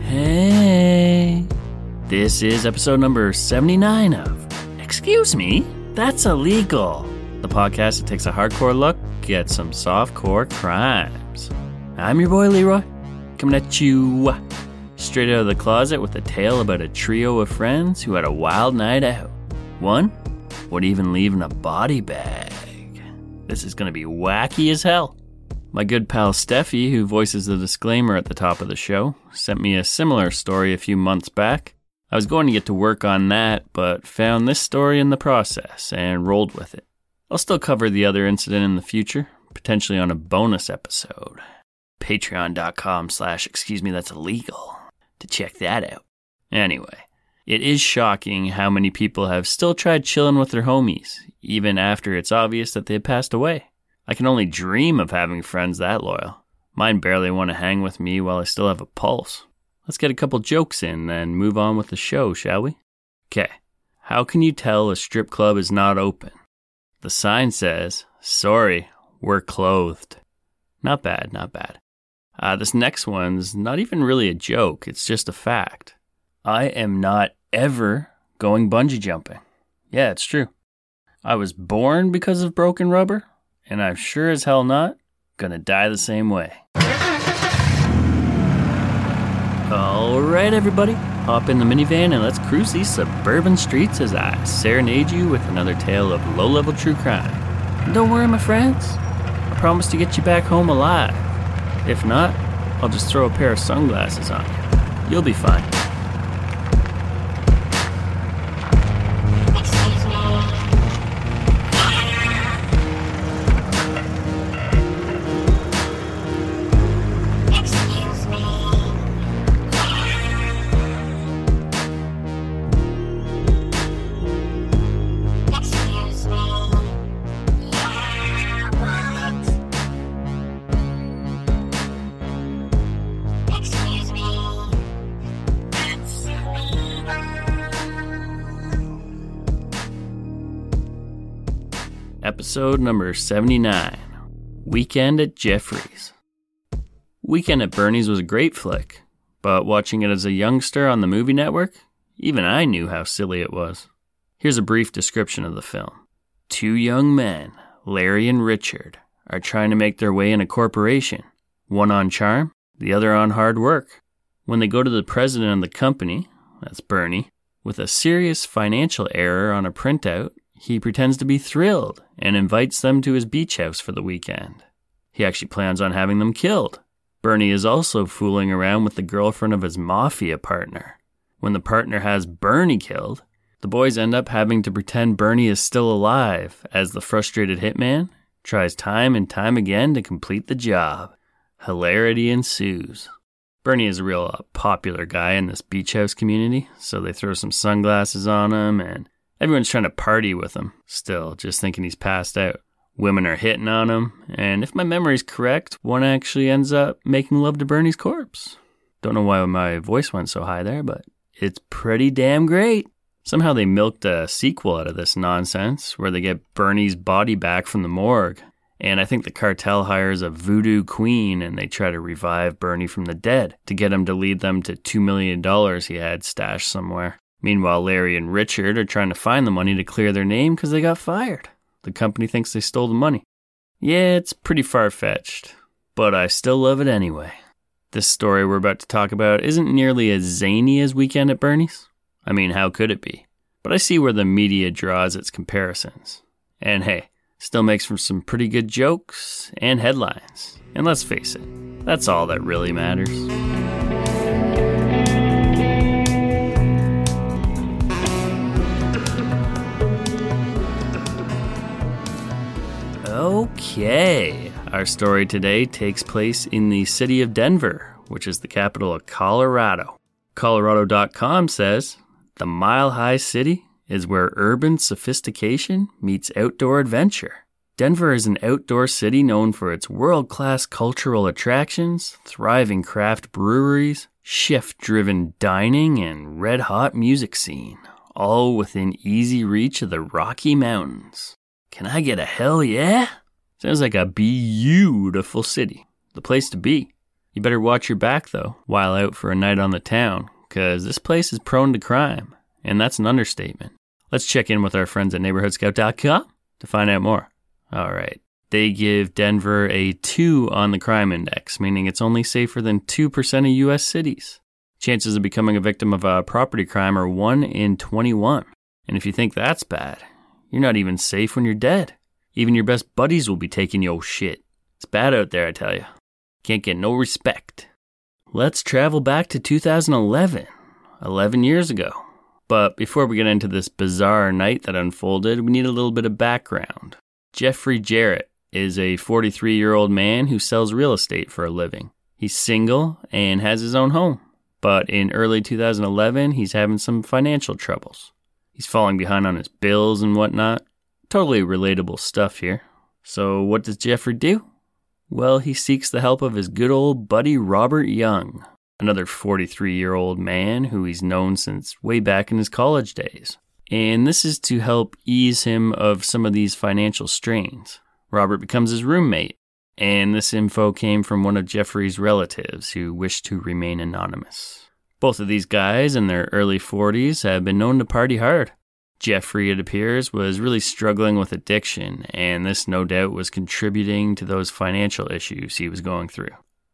Hey, this is episode number 79 of Excuse Me, That's Illegal, the podcast that takes a hardcore look at some softcore crimes. I'm your boy Leroy, coming at you straight out of the closet with a tale about a trio of friends who had a wild night out. One would even leave in a body bag. This is going to be wacky as hell. My good pal Steffi, who voices the disclaimer at the top of the show, sent me a similar story a few months back. I was going to get to work on that, but found this story in the process and rolled with it. I'll still cover the other incident in the future, potentially on a bonus episode. Patreon.com/excuse me that's illegal to check that out. Anyway, it is shocking how many people have still tried chilling with their homies, even after it's obvious that they had passed away. I can only dream of having friends that loyal. Mine barely want to hang with me while I still have a pulse. Let's get a couple jokes in and move on with the show, shall we? Okay, how can you tell a strip club is not open? The sign says, sorry, we're clothed. Not bad, not bad. This next one's not even really a joke, it's just a fact. I am not ever going bungee jumping. Yeah, it's true. I was born because of broken rubber, and I'm sure as hell not gonna die the same way. All right, everybody. Hop in the minivan and let's cruise these suburban streets as I serenade you with another tale of low-level true crime. And don't worry, my friends. I promise to get you back home alive. If not, I'll just throw a pair of sunglasses on you. You'll be fine. Episode number 79, Weekend at Jeffrey's. Weekend at Bernie's was a great flick, but watching it as a youngster on the movie network, even I knew how silly it was. Here's a brief description of the film. Two young men, Larry and Richard, are trying to make their way in a corporation, one on charm, the other on hard work. When they go to the president of the company, that's Bernie, with a serious financial error on a printout, he pretends to be thrilled and invites them to his beach house for the weekend. He actually plans on having them killed. Bernie is also fooling around with the girlfriend of his mafia partner. When the partner has Bernie killed, the boys end up having to pretend Bernie is still alive as the frustrated hitman tries time and time again to complete the job. Hilarity ensues. Bernie is a real popular guy in this beach house community, so they throw some sunglasses on him and everyone's trying to party with him, still, just thinking he's passed out. Women are hitting on him, and if my memory's correct, one actually ends up making love to Bernie's corpse. Don't know why my voice went so high there, but it's pretty damn great. Somehow they milked a sequel out of this nonsense, where they get Bernie's body back from the morgue, and I think the cartel hires a voodoo queen, and they try to revive Bernie from the dead to get him to lead them to $2 million he had stashed somewhere. Meanwhile, Larry and Richard are trying to find the money to clear their name because they got fired. The company thinks they stole the money. Yeah, it's pretty far-fetched, but I still love it anyway. This story we're about to talk about isn't nearly as zany as Weekend at Bernie's. I mean, how could it be? But I see where the media draws its comparisons. And hey, still makes for some pretty good jokes and headlines. And let's face it, that's all that really matters. Okay, our story today takes place in the city of Denver, which is the capital of Colorado. Colorado.com says, the Mile High City is where urban sophistication meets outdoor adventure. Denver is an outdoor city known for its world-class cultural attractions, thriving craft breweries, chef-driven dining, and red-hot music scene, all within easy reach of the Rocky Mountains. Can I get a hell yeah? Sounds like a beautiful city. The place to be. You better watch your back, though, while out for a night on the town, because this place is prone to crime, and that's an understatement. Let's check in with our friends at NeighborhoodScout.com to find out more. All right. They give Denver a 2 on the crime index, meaning it's only safer than 2% of U.S. cities. Chances of becoming a victim of a property crime are 1 in 21. And if you think that's bad, you're not even safe when you're dead. Even your best buddies will be taking your shit. It's bad out there, I tell you. Can't get no respect. Let's travel back to 2011, 11 years ago. But before we get into this bizarre night that unfolded, we need a little bit of background. Jeffrey Jarrett is a 43-year-old man who sells real estate for a living. He's single and has his own home. But in early 2011, he's having some financial troubles. He's falling behind on his bills and whatnot. Totally relatable stuff here. So what does Jeffrey do? Well, he seeks the help of his good old buddy Robert Young, another 43-year-old man who he's known since way back in his college days. And this is to help ease him of some of these financial strains. Robert becomes his roommate, and this info came from one of Jeffrey's relatives who wished to remain anonymous. Both of these guys in their early 40s have been known to party hard. Jeffrey, it appears, was really struggling with addiction, and this no doubt was contributing to those financial issues he was going through.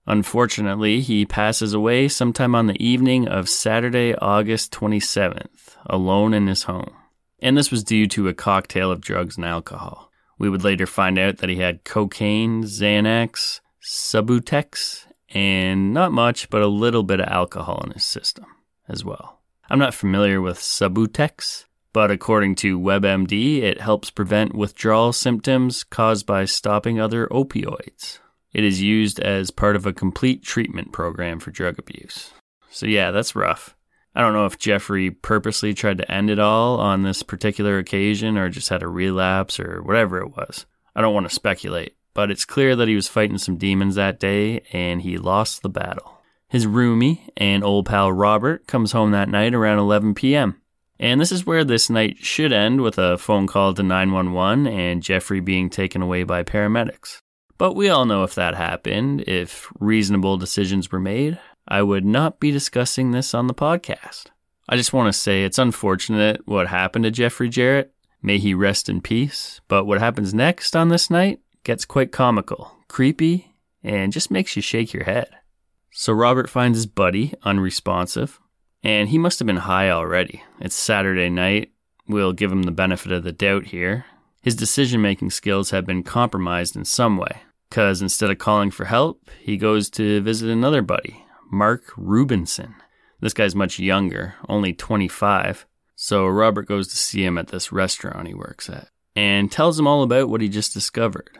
Unfortunately, he passes away sometime on the evening of Saturday, August 27th, alone in his home. And this was due to a cocktail of drugs and alcohol. We would later find out that he had cocaine, Xanax, Subutex, and not much, but a little bit of alcohol in his system as well. I'm not familiar with Subutex, but according to WebMD, it helps prevent withdrawal symptoms caused by stopping other opioids. It is used as part of a complete treatment program for drug abuse. So yeah, that's rough. I don't know if Jeffrey purposely tried to end it all on this particular occasion or just had a relapse or whatever it was. I don't want to speculate, but it's clear that he was fighting some demons that day and he lost the battle. His roomie and old pal Robert comes home that night around 11 p.m. And this is where this night should end, with a phone call to 911 and Jeffrey being taken away by paramedics. But we all know if that happened, if reasonable decisions were made, I would not be discussing this on the podcast. I just want to say it's unfortunate what happened to Jeffrey Jarrett. May he rest in peace. But what happens next on this night gets quite comical, creepy, and just makes you shake your head. So Robert finds his buddy unresponsive. And he must have been high already. It's Saturday night. We'll give him the benefit of the doubt here. His decision-making skills have been compromised in some way, because instead of calling for help, he goes to visit another buddy, Mark Rubinson. This guy's much younger, only 25. So Robert goes to see him at this restaurant he works at and tells him all about what he just discovered.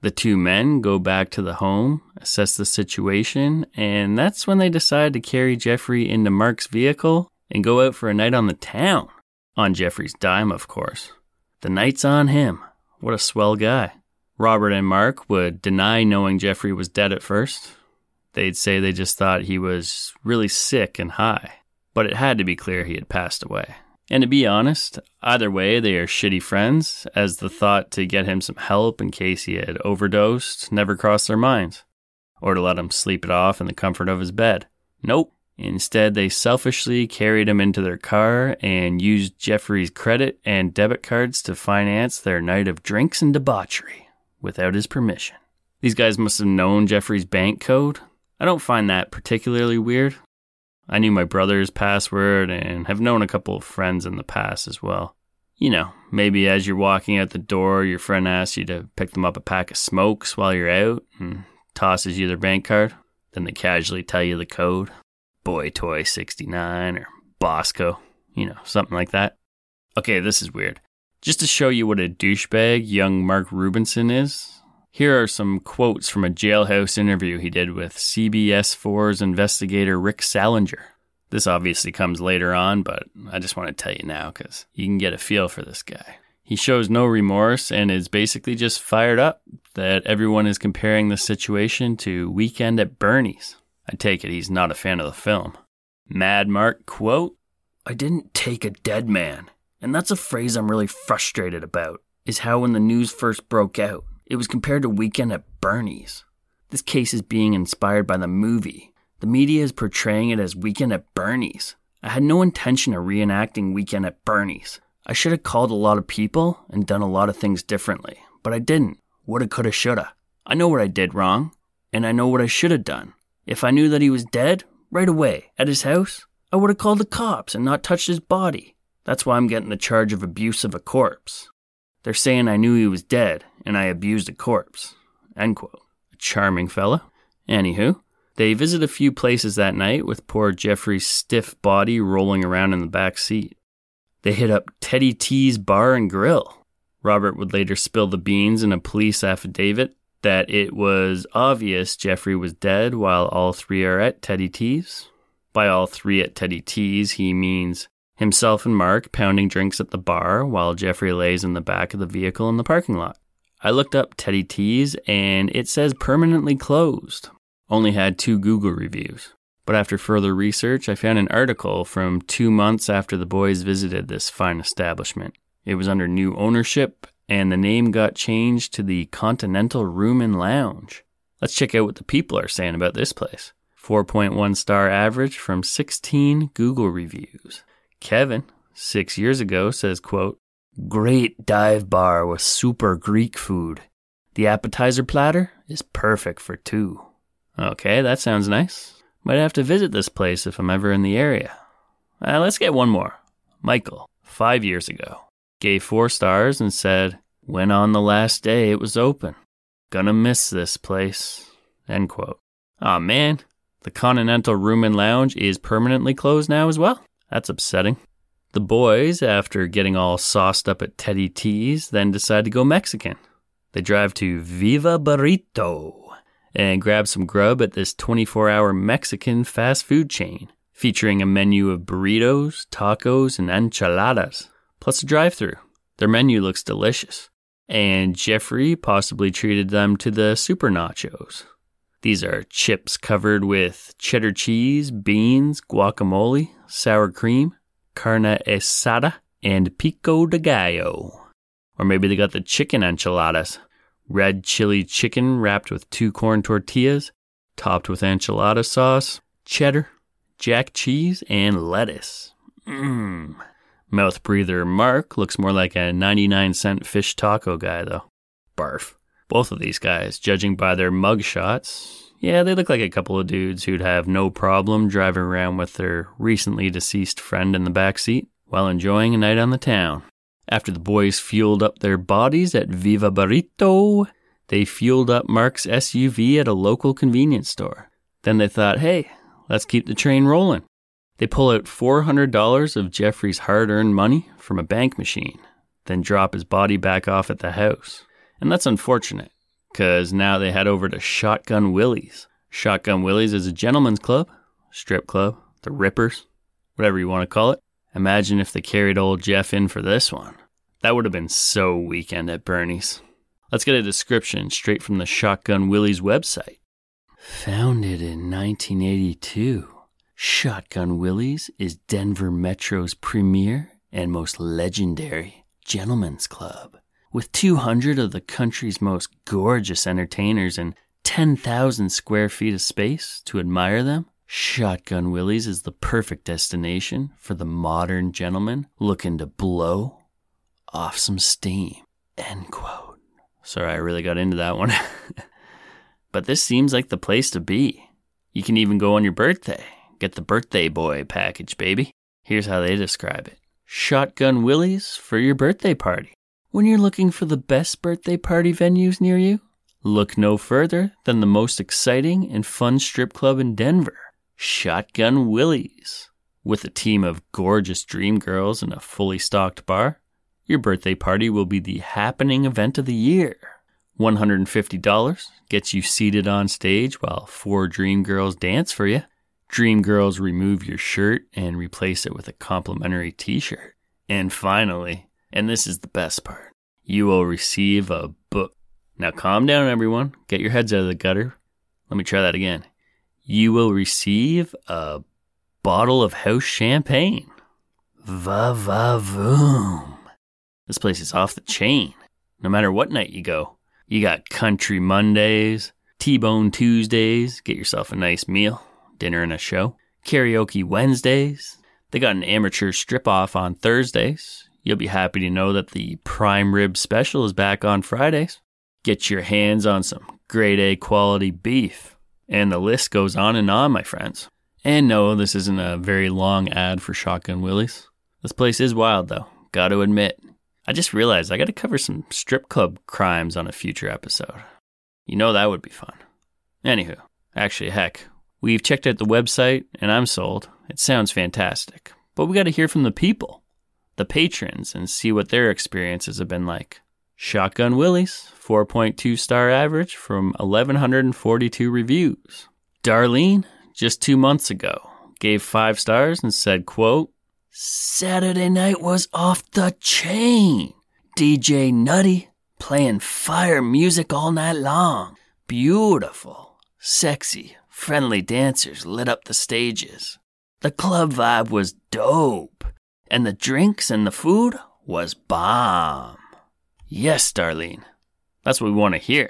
The two men go back to the home, assess the situation, and that's when they decide to carry Jeffrey into Mark's vehicle and go out for a night on the town. On Jeffrey's dime, of course. The night's on him. What a swell guy. Robert and Mark would deny knowing Jeffrey was dead at first. They'd say they just thought he was really sick and high, but it had to be clear he had passed away. And to be honest, either way, they are shitty friends, as the thought to get him some help in case he had overdosed never crossed their minds, or to let him sleep it off in the comfort of his bed. Nope. Instead, they selfishly carried him into their car and used Jeffrey's credit and debit cards to finance their night of drinks and debauchery without his permission. These guys must have known Jeffrey's bank code. I don't find that particularly weird. I knew my brother's password and have known a couple of friends in the past as well. You know, maybe as you're walking out the door, your friend asks you to pick them up a pack of smokes while you're out and tosses you their bank card. Then they casually tell you the code, Boy Toy 69 or Bosco, you know, something like that. Okay, this is weird. Just to show you what a douchebag young Mark Rubinson is, here are some quotes from a jailhouse interview he did with CBS 4's investigator Rick Salinger. This obviously comes later on, but I just want to tell you now because you can get a feel for this guy. He shows no remorse and is basically just fired up that everyone is comparing the situation to Weekend at Bernie's. I take it he's not a fan of the film. Mad Mark, quote, "I didn't take a dead man, and that's a phrase I'm really frustrated about, is how when the news first broke out, it was compared to Weekend at Bernie's. This case is being inspired by the movie. The media is portraying it as Weekend at Bernie's. I had no intention of reenacting Weekend at Bernie's. I should have called a lot of people and done a lot of things differently, but I didn't. Woulda, coulda, shoulda. I know what I did wrong, and I know what I should have done. If I knew that he was dead, right away, at his house, I would have called the cops and not touched his body. That's why I'm getting the charge of abuse of a corpse. They're saying I knew he was dead, and I abused a corpse." End quote. A charming fella. Anywho, they visit a few places that night with poor Jeffrey's stiff body rolling around in the back seat. They hit up Teddy T's Bar and Grill. Robert would later spill the beans in a police affidavit that it was obvious Jeffrey was dead while all three are at Teddy T's. By all three at Teddy T's, he means himself and Mark pounding drinks at the bar while Jeffrey lays in the back of the vehicle in the parking lot. I looked up Teddy T's and it says permanently closed. Only had 2 Google reviews. But after further research, I found an article from 2 months after the boys visited this fine establishment. It was under new ownership, and the name got changed to the Continental Room and Lounge. Let's check out what the people are saying about this place. 4.1 star average from 16 Google reviews. Kevin, 6 years ago, says, quote, "Great dive bar with super Greek food. The appetizer platter is perfect for 2. Okay, that sounds nice. Might have to visit this place if I'm ever in the area. Let's get one more. Michael, 5 years ago, gave 4 stars and said, "Went on the last day it was open. Gonna miss this place." End quote. Aw, man, the Continental Room and Lounge is permanently closed now as well. That's upsetting. The boys, after getting all sauced up at Teddy T's, then decide to go Mexican. They drive to Viva Burrito and grab some grub at this 24-hour Mexican fast food chain, featuring a menu of burritos, tacos, and enchiladas, plus a drive-thru. Their menu looks delicious, and Jeffrey possibly treated them to the super nachos. These are chips covered with cheddar cheese, beans, guacamole, sour cream, carne asada, and pico de gallo. Or maybe they got the chicken enchiladas. Red chili chicken wrapped with 2 corn tortillas, topped with enchilada sauce, cheddar, jack cheese, and lettuce. Mmm. Mouth breather Mark looks more like a 99-cent fish taco guy, though. Barf. Both of these guys, judging by their mug shots, yeah, they look like a couple of dudes who'd have no problem driving around with their recently deceased friend in the backseat while enjoying a night on the town. After the boys fueled up their bodies at Viva Burrito, they fueled up Mark's SUV at a local convenience store. Then they thought, hey, let's keep the train rolling. They pull out $400 of Jeffrey's hard-earned money from a bank machine, then drop his body back off at the house. And that's unfortunate, because now they head over to Shotgun Willie's. Shotgun Willie's is a gentleman's club, strip club, the Rippers, whatever you want to call it. Imagine if they carried old Jeff in for this one. That would have been so Weekend at Bernie's. Let's get a description straight from the Shotgun Willie's website. Founded in 1982, Shotgun Willie's is Denver Metro's premier and most legendary gentlemen's club, with 200 of the country's most gorgeous entertainers and 10,000 square feet of space to admire them. Shotgun Willie's is the perfect destination for the modern gentleman looking to blow off some steam. End quote. Sorry, I really got into that one. But this seems like the place to be. You can even go on your birthday, Get the birthday boy package, baby. Here's how they describe it. Shotgun Willie's for your birthday party. When you're looking for the best birthday party venues near you, look no further than the most exciting and fun strip club in Denver, Shotgun Willie's. With a team of gorgeous dream girls and a fully stocked bar, your birthday party will be the happening event of the year. $150 gets you seated on stage while four dream girls dance for you. Dream girls remove your shirt and replace it with a complimentary t-shirt. And finally, and this is the best part, you will receive a book. Now calm down, everyone. Get your heads out of the gutter. Let me try that again. You will receive a bottle of house champagne. Va-va-voom. This place is off the chain. No matter what night you go, you got Country Mondays, T-Bone Tuesdays, get yourself a nice meal, dinner and a show, Karaoke Wednesdays. They got an amateur strip-off on Thursdays. You'll be happy to know that the prime rib special is back on Fridays. Get your hands on some grade A quality beef. And the list goes on and on, my friends. And no, this isn't a very long ad for Shotgun Willie's. This place is wild, though. Got to admit. I just realized I got to cover some strip club crimes on a future episode. You know that would be fun. Anywho, actually, heck, we've checked out the website, and I'm sold. It sounds fantastic. But we got to hear from the people, the patrons, and see what their experiences have been like. Shotgun Willie's, 4.2 star average from 1,142 reviews. Darlene, just 2 months ago, gave 5 stars and said, quote, Saturday night was off the chain. DJ Nutty playing fire music all night long. Beautiful, sexy, friendly dancers lit up the stages. The club vibe was dope, and the drinks and the food was bomb. Yes, Darlene, that's what we want to hear.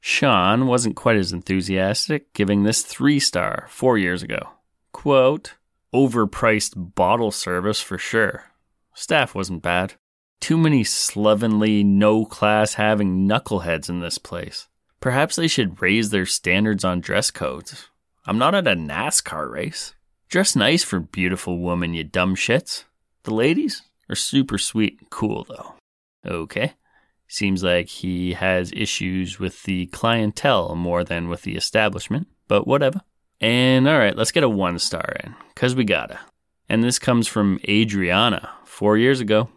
Sean wasn't quite as enthusiastic, giving this 3-star 4 years ago. Quote, overpriced bottle service for sure. Staff wasn't bad. Too many slovenly, no-class-having knuckleheads in this place. Perhaps they should raise their standards on dress codes. I'm not at a NASCAR race. Dress nice for beautiful woman, you dumb shits. The ladies are super sweet and cool, though. Okay. Seems like he has issues with the clientele more than with the establishment, but whatever. And all right, let's get a 1-star in, because we gotta. And this comes from Adriana, 4 years ago.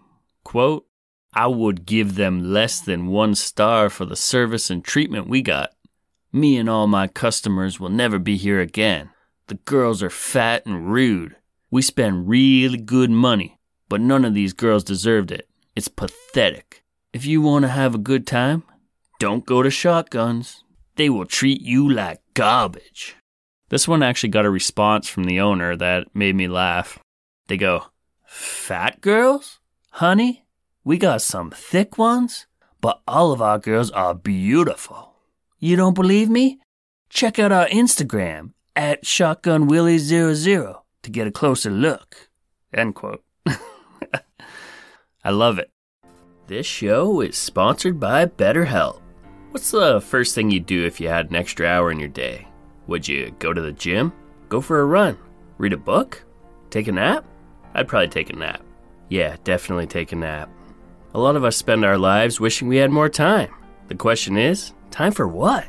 Quote, I would give them less than 1 star for the service and treatment we got. Me and all my customers will never be here again. The girls are fat and rude. We spend really good money, but none of these girls deserved it. It's pathetic. If you want to have a good time, don't go to Shotguns. They will treat you like garbage. This one actually got a response from the owner that made me laugh. They go, fat girls? Honey, we got some thick ones, but all of our girls are beautiful. You don't believe me? Check out our Instagram at ShotgunWillie00 to get a closer look. End quote. I love it. This show is sponsored by BetterHelp. What's the first thing you'd do if you had an extra hour in your day? Would you go to the gym? Go for a run? Read a book? Take a nap? I'd probably take a nap. Yeah, definitely take a nap. A lot of us spend our lives wishing we had more time. The question is, time for what?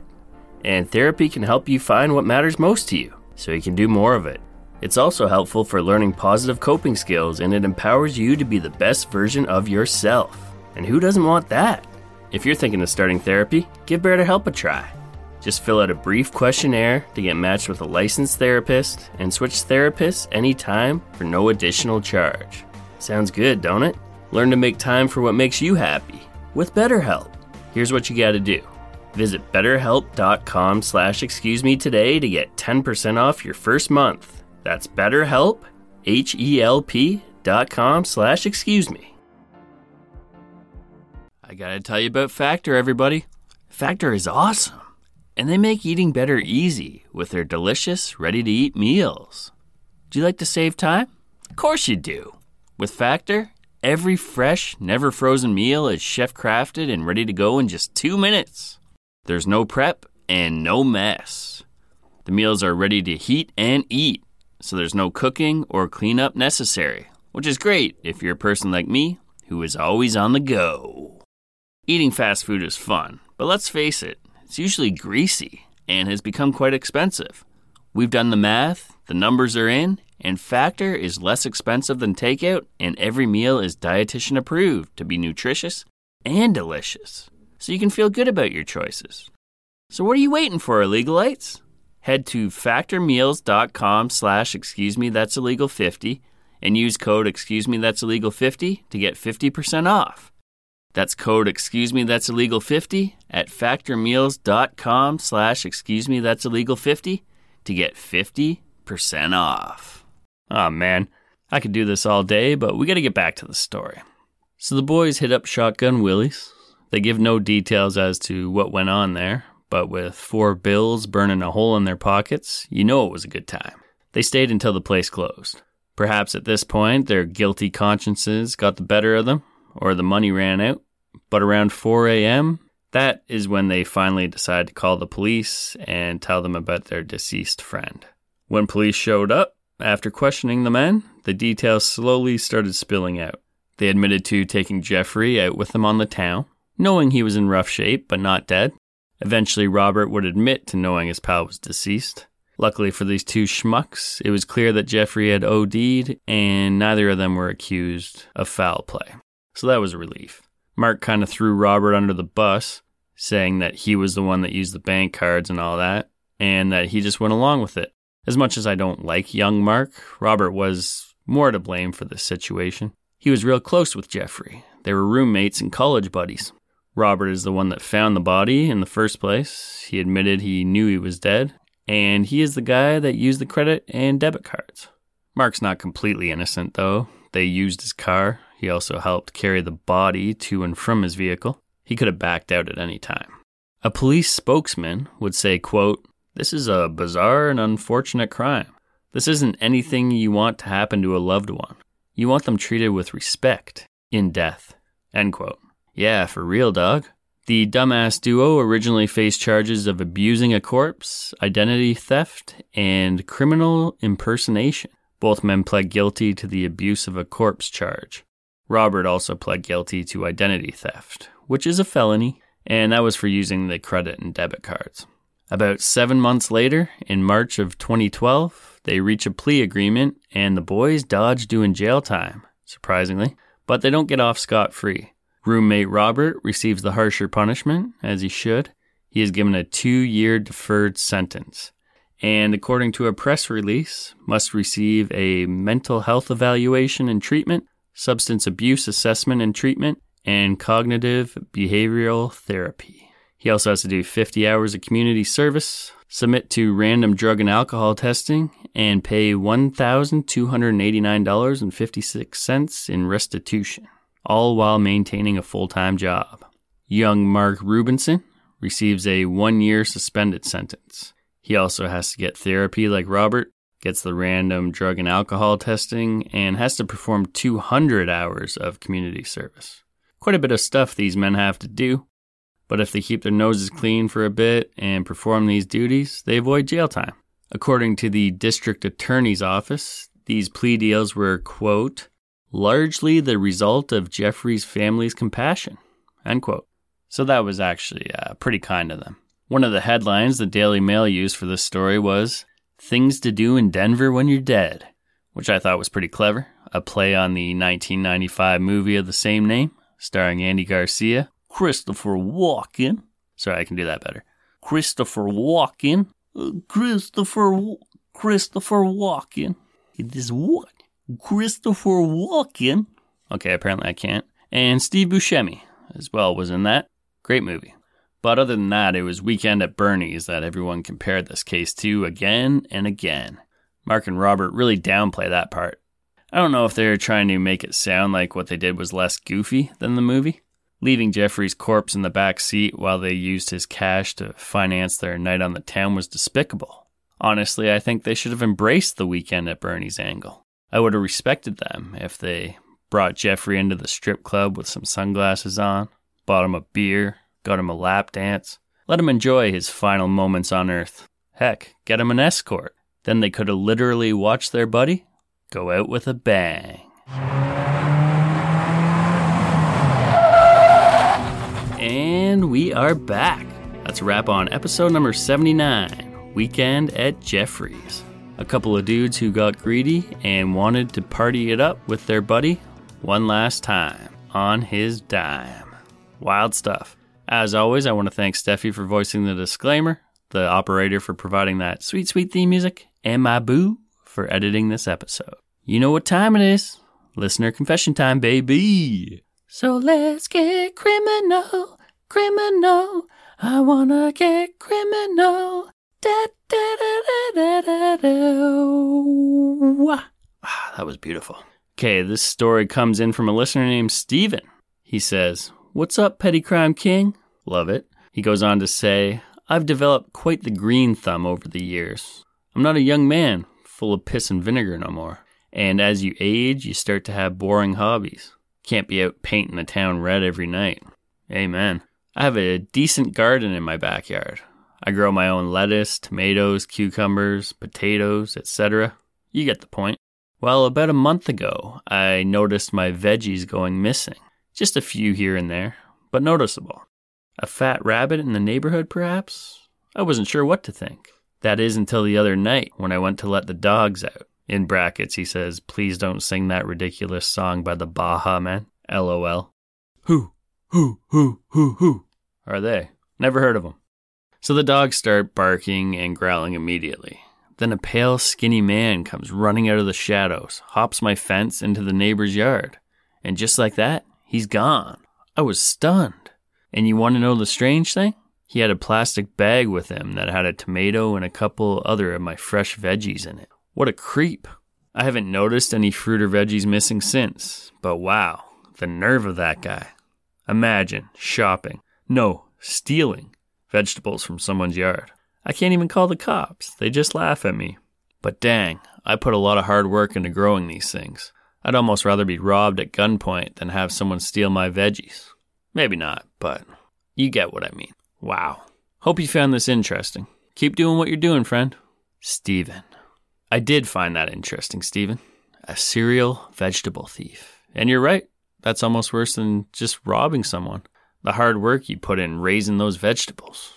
And therapy can help you find what matters most to you, so you can do more of it. It's also helpful for learning positive coping skills, and it empowers you to be the best version of yourself. And who doesn't want that? If you're thinking of starting therapy, give BetterHelp a try. Just fill out a brief questionnaire to get matched with a licensed therapist and switch therapists anytime for no additional charge. Sounds good, don't it? Learn to make time for what makes you happy with BetterHelp. Here's what you gotta do. Visit BetterHelp.com/excuse me today to get 10% off your first month. That's BetterHelp, HELP.com/excuse me. I gotta tell you about Factor, everybody. Factor is awesome. And they make eating better easy with their delicious, ready-to-eat meals. Do you like to save time? Of course you do. With Factor, every fresh, never-frozen meal is chef-crafted and ready to go in just 2 minutes. There's no prep and no mess. The meals are ready to heat and eat. so there's no cooking or cleanup necessary, which is great if you're a person like me who is always on the go. Eating fast food is fun, but let's face it, it's usually greasy and has become quite expensive. We've done the math, the numbers are in, and Factor is less expensive than takeout, and every meal is dietitian approved to be nutritious and delicious, so you can feel good about your choices. So what are you waiting for, illegalites? Head to factormeals.com/excusemethat'sillegal50 and use code excusemethat'sillegal50 to get 50% off. That's code excusemethat'sillegal50 at factormeals.com/excusemethat'sillegal50 to get 50% off. Oh man, I could do this all day, but we gotta get back to the story. So the boys hit up Shotgun Willie's. They give no details as to what went on there, but with $4 burning a hole in their pockets, you know it was a good time. They stayed until the place closed. Perhaps at this point, their guilty consciences got the better of them, or the money ran out. But around 4 a.m., that is when they finally decide to call the police and tell them about their deceased friend. When police showed up, after questioning the men, the details slowly started spilling out. They admitted to taking Jeffrey out with them on the town, knowing he was in rough shape but not dead. Eventually, Robert would admit to knowing his pal was deceased. Luckily for these two schmucks, it was clear that Jeffrey had OD'd, and neither of them were accused of foul play. So that was a relief. Mark kind of threw Robert under the bus, saying that he was the one that used the bank cards and all that, and that he just went along with it. As much as I don't like young Mark, Robert was more to blame for this situation. He was real close with Jeffrey. They were roommates and college buddies. Robert is the one that found the body in the first place. He admitted he knew he was dead, and he is the guy that used the credit and debit cards. Mark's not completely innocent, though. They used his car. He also helped carry the body to and from his vehicle. He could have backed out at any time. A police spokesman would say, quote, "This is a bizarre and unfortunate crime. This isn't anything you want to happen to a loved one. You want them treated with respect in death," end quote. Yeah, for real, dog. The dumbass duo originally faced charges of abusing a corpse, identity theft, and criminal impersonation. Both men pled guilty to the abuse of a corpse charge. Robert also pled guilty to identity theft, which is a felony, and that was for using the credit and debit cards. About 7 months later, in March of 2012, they reach a plea agreement, and the boys dodge doing jail time, surprisingly, but they don't get off scot-free. Roommate Robert receives the harsher punishment, as he should. He is given a 2-year deferred sentence, and according to a press release, must receive a mental health evaluation and treatment, substance abuse assessment and treatment, and cognitive behavioral therapy. He also has to do 50 hours of community service, submit to random drug and alcohol testing, and pay $1,289.56 in restitution, all while maintaining a full-time job. Young Mark Rubinson receives a 1-year suspended sentence. He also has to get therapy like Robert, gets the random drug and alcohol testing, and has to perform 200 hours of community service. Quite a bit of stuff these men have to do, but if they keep their noses clean for a bit and perform these duties, they avoid jail time. According to the district attorney's office, these plea deals were, quote, "largely the result of Jeffrey's family's compassion," end quote. So that was actually pretty kind of them. One of the headlines the Daily Mail used for this story was, "Things to Do in Denver When You're Dead," which I thought was pretty clever. A play on the 1995 movie of the same name, starring Andy Garcia, Christopher Walken. Sorry, I can do that better. Christopher Walken. Christopher Walken. It is what? Christopher Walken. Okay, apparently I can't. And Steve Buscemi as well was in that. Great movie. But other than that, it was Weekend at Bernie's that everyone compared this case to again and again. Mark and Robert really downplay that part. I don't know if they were trying to make it sound like what they did was less goofy than the movie. Leaving Jeffrey's corpse in the back seat while they used his cash to finance their night on the town was despicable. Honestly, I think they should have embraced the Weekend at Bernie's angle. I would have respected them if they brought Jeffrey into the strip club with some sunglasses on, bought him a beer, got him a lap dance, let him enjoy his final moments on Earth. Heck, get him an escort. Then they could have literally watched their buddy go out with a bang. And we are back. That's a wrap on episode number 79, Weekend at Jeffrey's. A couple of dudes who got greedy and wanted to party it up with their buddy one last time on his dime. Wild stuff. As always, I want to thank Steffi for voicing the disclaimer, the operator for providing that sweet, sweet theme music, and my boo for editing this episode. You know what time it is. Listener confession time, baby. So let's get criminal, criminal. I wanna get criminal. Da, da, da, da, da, da, da. Ah, that was beautiful. Okay, this story comes in from a listener named Steven. He says, "What's up, Petty Crime King?" Love it. He goes on to say, "I've developed quite the green thumb over the years. I'm not a young man, full of piss and vinegar no more. And as you age, you start to have boring hobbies. Can't be out painting the town red every night." Amen. I have a decent garden in my backyard. I grow my own lettuce, tomatoes, cucumbers, potatoes, etc. You get the point. Well, about a month ago, I noticed my veggies going missing. Just a few here and there, but noticeable. A fat rabbit in the neighborhood, perhaps? I wasn't sure what to think. That is until the other night when I went to let the dogs out. In brackets, he says, "Please don't sing that ridiculous song by the Baha Men. LOL. Who are they? Never heard of them. So the dogs start barking and growling immediately. Then a pale, skinny man comes running out of the shadows, hops my fence into the neighbor's yard. And just like that, he's gone. I was stunned. And you want to know the strange thing? He had a plastic bag with him that had a tomato and a couple other of my fresh veggies in it. What a creep. I haven't noticed any fruit or veggies missing since. But wow, the nerve of that guy. Imagine shopping. No, stealing. Vegetables from someone's yard. I can't even call the cops. They just laugh at me. But dang, I put a lot of hard work into growing these things. I'd almost rather be robbed at gunpoint than have someone steal my veggies. Maybe not, but you get what I mean. Wow. Hope you found this interesting. Keep doing what you're doing, friend. Steven. I did find that interesting, Steven. A serial vegetable thief. And you're right. That's almost worse than just robbing someone. The hard work you put in raising those vegetables.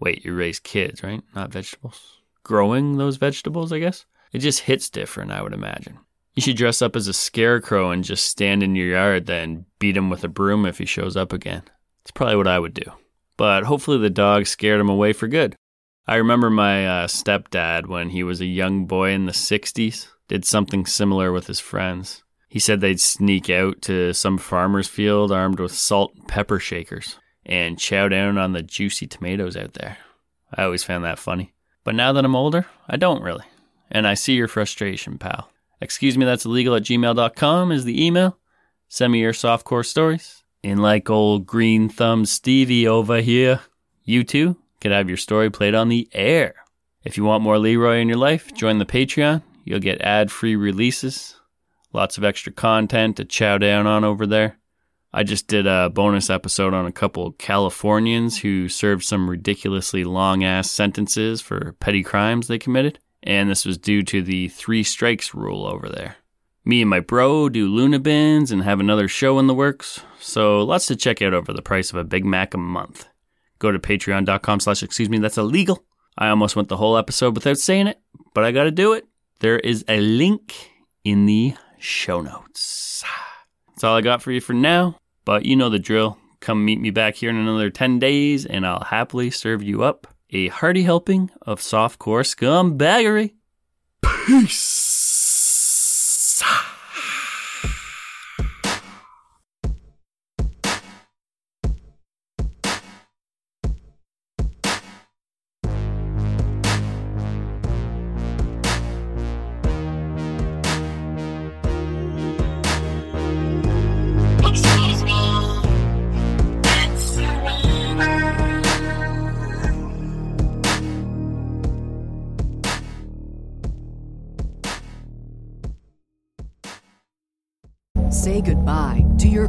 Wait, you raise kids, right? Not vegetables. Growing those vegetables, I guess? It just hits different, I would imagine. You should dress up as a scarecrow and just stand in your yard, then beat him with a broom if he shows up again. That's probably what I would do. But hopefully the dog scared him away for good. I remember my stepdad, when he was a young boy in the 60s, did something similar with his friends. He said they'd sneak out to some farmer's field armed with salt and pepper shakers and chow down on the juicy tomatoes out there. I always found that funny. But now that I'm older, I don't really. And I see your frustration, pal. Excuse me, that's illegal at gmail.com is the email. Send me your softcore stories. And like old green thumb Stevie over here, you too could have your story played on the air. If you want more Leroy in your life, join the Patreon. You'll get ad-free releases. Lots of extra content to chow down on over there. I just did a bonus episode on a couple Californians who served some ridiculously long-ass sentences for petty crimes they committed. And this was due to the 3 strikes rule over there. Me and my bro do Luna Bins and have another show in the works. So lots to check out over the price of a Big Mac a month. Go to patreon.com/excuse me, that's illegal. I almost went the whole episode without saying it, but I gotta do it. There is a link in the show notes. That's all I got for you for now, but you know the drill. Come meet me back here in another 10 days and I'll happily serve you up a hearty helping of softcore scumbaggery. Peace. to your